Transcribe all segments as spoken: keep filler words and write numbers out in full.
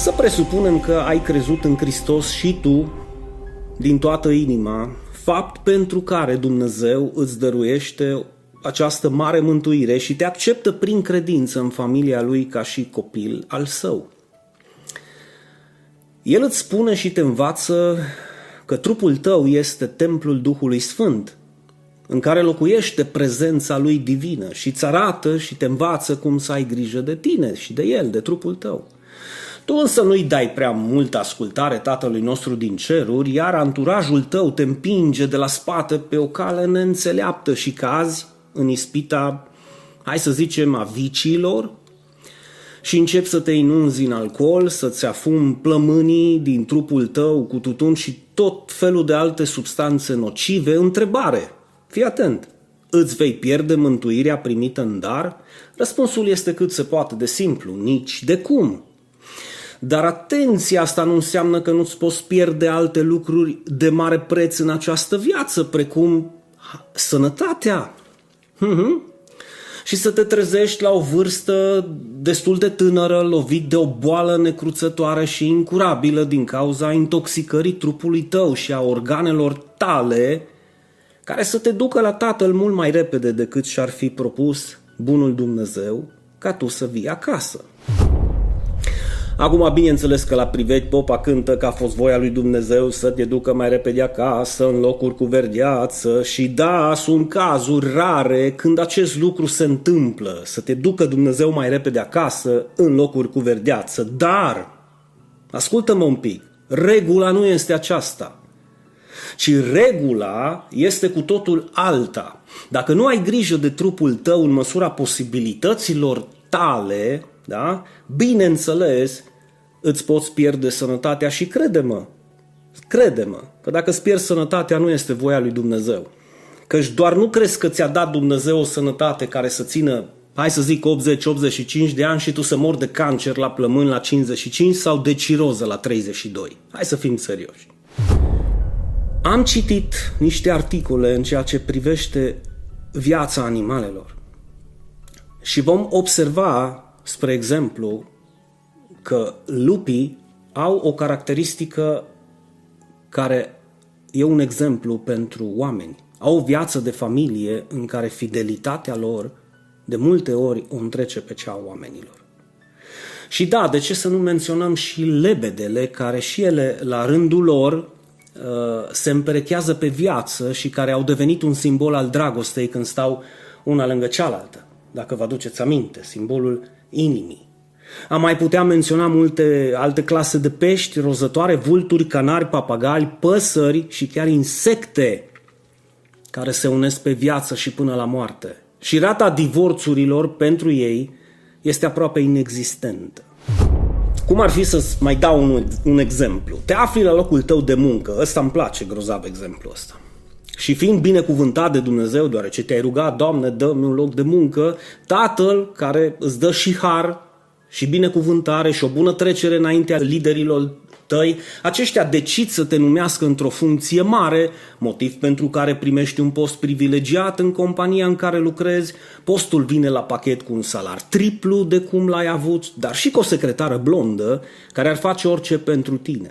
Să presupunem că ai crezut în Hristos și tu din toată inima, fapt pentru care Dumnezeu îți dăruiește această mare mântuire și te acceptă prin credință în familia lui ca și copil al său. El îți spune și te învață că trupul tău este templul Duhului Sfânt, în care locuiește prezența lui divină și îți arată și te învață cum să ai grijă de tine și de el, de trupul tău. Tu însă nu-i dai prea multă ascultare Tatălui nostru din ceruri, iar anturajul tău te împinge de la spate pe o cale neînțeleaptă și cazi în ispita, hai să zicem, a viciilor și începi să te inunzi în alcool, să-ți afumi plămânii din trupul tău cu tutun și tot felul de alte substanțe nocive. Întrebare, fii atent, îți vei pierde mântuirea primită în dar? Răspunsul este cât se poate de simplu, nici de cum. Dar atenția asta nu înseamnă că nu-ți poți pierde alte lucruri de mare preț în această viață, precum sănătatea. Mm-hmm. Și să te trezești la o vârstă destul de tânără, lovit de o boală necruțătoare și incurabilă din cauza intoxicării trupului tău și a organelor tale, care să te ducă la Tatăl mult mai repede decât și-ar fi propus bunul Dumnezeu ca tu să vii acasă. Acum, bineînțeles că la Privegi Popa cântă că a fost voia lui Dumnezeu să te ducă mai repede acasă, în locuri cu verdeață, și da, sunt cazuri rare când acest lucru se întâmplă, să te ducă Dumnezeu mai repede acasă, în locuri cu verdeață. Dar, ascultă-mă un pic, regula nu este aceasta, ci regula este cu totul alta. Dacă nu ai grijă de trupul tău în măsura posibilităților tale, da, bineînțeles, îți poți pierde sănătatea și crede-mă, crede-mă, că dacă îți pierzi sănătatea nu este voia lui Dumnezeu. Căci doar nu crezi că ți-a dat Dumnezeu o sănătate care să țină, hai să zic, optzeci optzeci și cinci de ani și tu să mori de cancer la plămâni la cincizeci și cinci sau de ciroză la treizeci și doi. Hai să fim serioși. Am citit niște articole în ceea ce privește viața animalelor și vom observa, spre exemplu, că lupii au o caracteristică care e un exemplu pentru oameni. Au o viață de familie în care fidelitatea lor de multe ori o întrece pe cea a oamenilor. Și da, de ce să nu menționăm și lebedele, care și ele la rândul lor se împerechează pe viață și care au devenit un simbol al dragostei când stau una lângă cealaltă. Dacă vă aduceți aminte, simbolul inimii. Am mai putea menționa multe alte clase de pești, rozătoare, vulturi, canari, papagali, păsări și chiar insecte care se unesc pe viață și până la moarte. Și rata divorțurilor pentru ei este aproape inexistentă. Cum ar fi să-ți mai dau un, un exemplu? Te afli la locul tău de muncă, ăsta îmi place grozav exemplu ăsta. Și fiind binecuvântat de Dumnezeu, deoarece te-ai rugat, Doamne, dă-mi un loc de muncă, Tatăl, care îți dă și har, și binecuvântare, și o bună trecere înaintea liderilor tăi, aceștia decid să te numească într-o funcție mare, motiv pentru care primești un post privilegiat în compania în care lucrezi, postul vine la pachet cu un salar triplu de cum l-ai avut, dar și cu o secretară blondă care ar face orice pentru tine.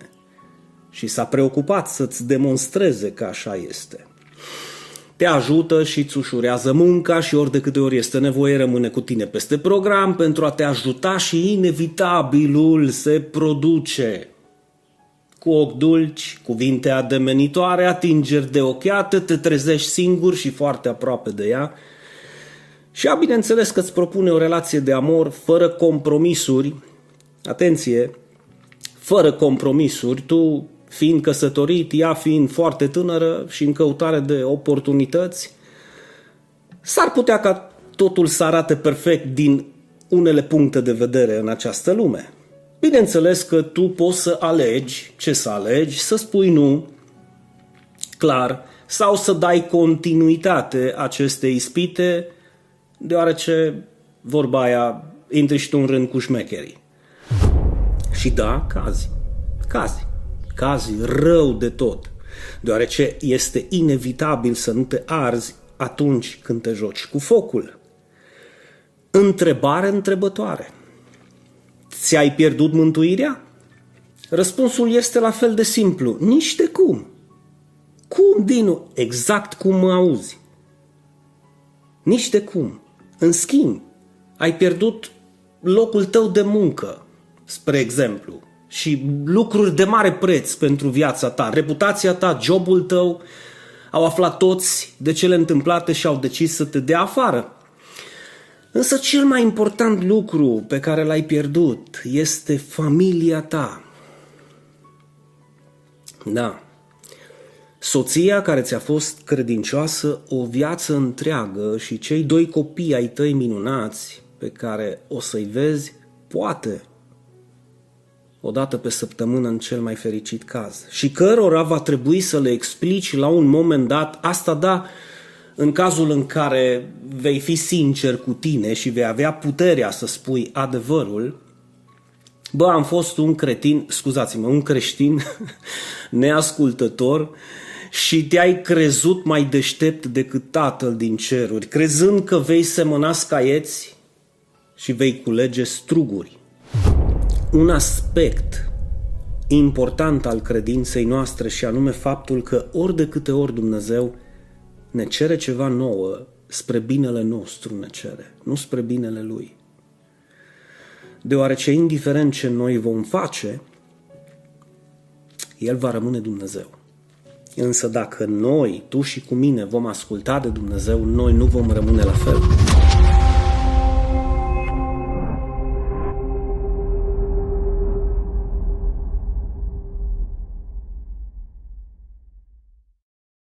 Și s-a preocupat să-ți demonstreze că așa este. Te ajută și îți ușurează munca și ori de câte ori este nevoie rămâne cu tine peste program pentru a te ajuta și inevitabilul se produce. Cu ochi dulci, cuvinte ademenitoare, atingeri de ochiată, te trezești singur și foarte aproape de ea. Și ea, bineînțeles, că îți propune o relație de amor fără compromisuri. Atenție! Fără compromisuri, tu fiind căsătorit, ea fiind foarte tânără și în căutare de oportunități, s-ar putea ca totul să arate perfect din unele puncte de vedere în această lume. Bineînțeles că tu poți să alegi ce să alegi, să spui nu, clar, sau să dai continuitate acestei ispite, deoarece, vorba aia, intri și tu în rând cu șmecherii. Și da, cazi, cazi, cazi rău de tot, deoarece este inevitabil să nu te arzi atunci când te joci cu focul. Întrebare întrebătoare. Ți-ai pierdut mântuirea? Răspunsul este la fel de simplu. Nici de cum. Cum, Dinu? Exact cum mă auzi. Nici de cum. În schimb, ai pierdut locul tău de muncă, spre exemplu, și lucruri de mare preț pentru viața ta, reputația ta, jobul tău. Au aflat toți de cele întâmplate și au decis să te dea afară. Însă cel mai important lucru pe care l-ai pierdut este familia ta. Da. Soția care ți-a fost credincioasă o viață întreagă și cei doi copii ai tăi minunați pe care o să-i vezi, poate, o dată pe săptămână în cel mai fericit caz. Și cărora va trebui să le explici la un moment dat, asta da, în cazul în care vei fi sincer cu tine și vei avea puterea să spui adevărul, bă, am fost un cretin, scuzați-mă, un creștin neascultător și te-ai crezut mai deștept decât Tatăl din ceruri, crezând că vei semăna scaieți și vei culege struguri. Un aspect important al credinței noastre, și anume faptul că ori de câte ori Dumnezeu ne cere ceva nouă, spre binele nostru ne cere, nu spre binele Lui. Deoarece indiferent ce noi vom face, El va rămâne Dumnezeu. Însă dacă noi, tu și cu mine, vom asculta de Dumnezeu, noi nu vom rămâne la fel.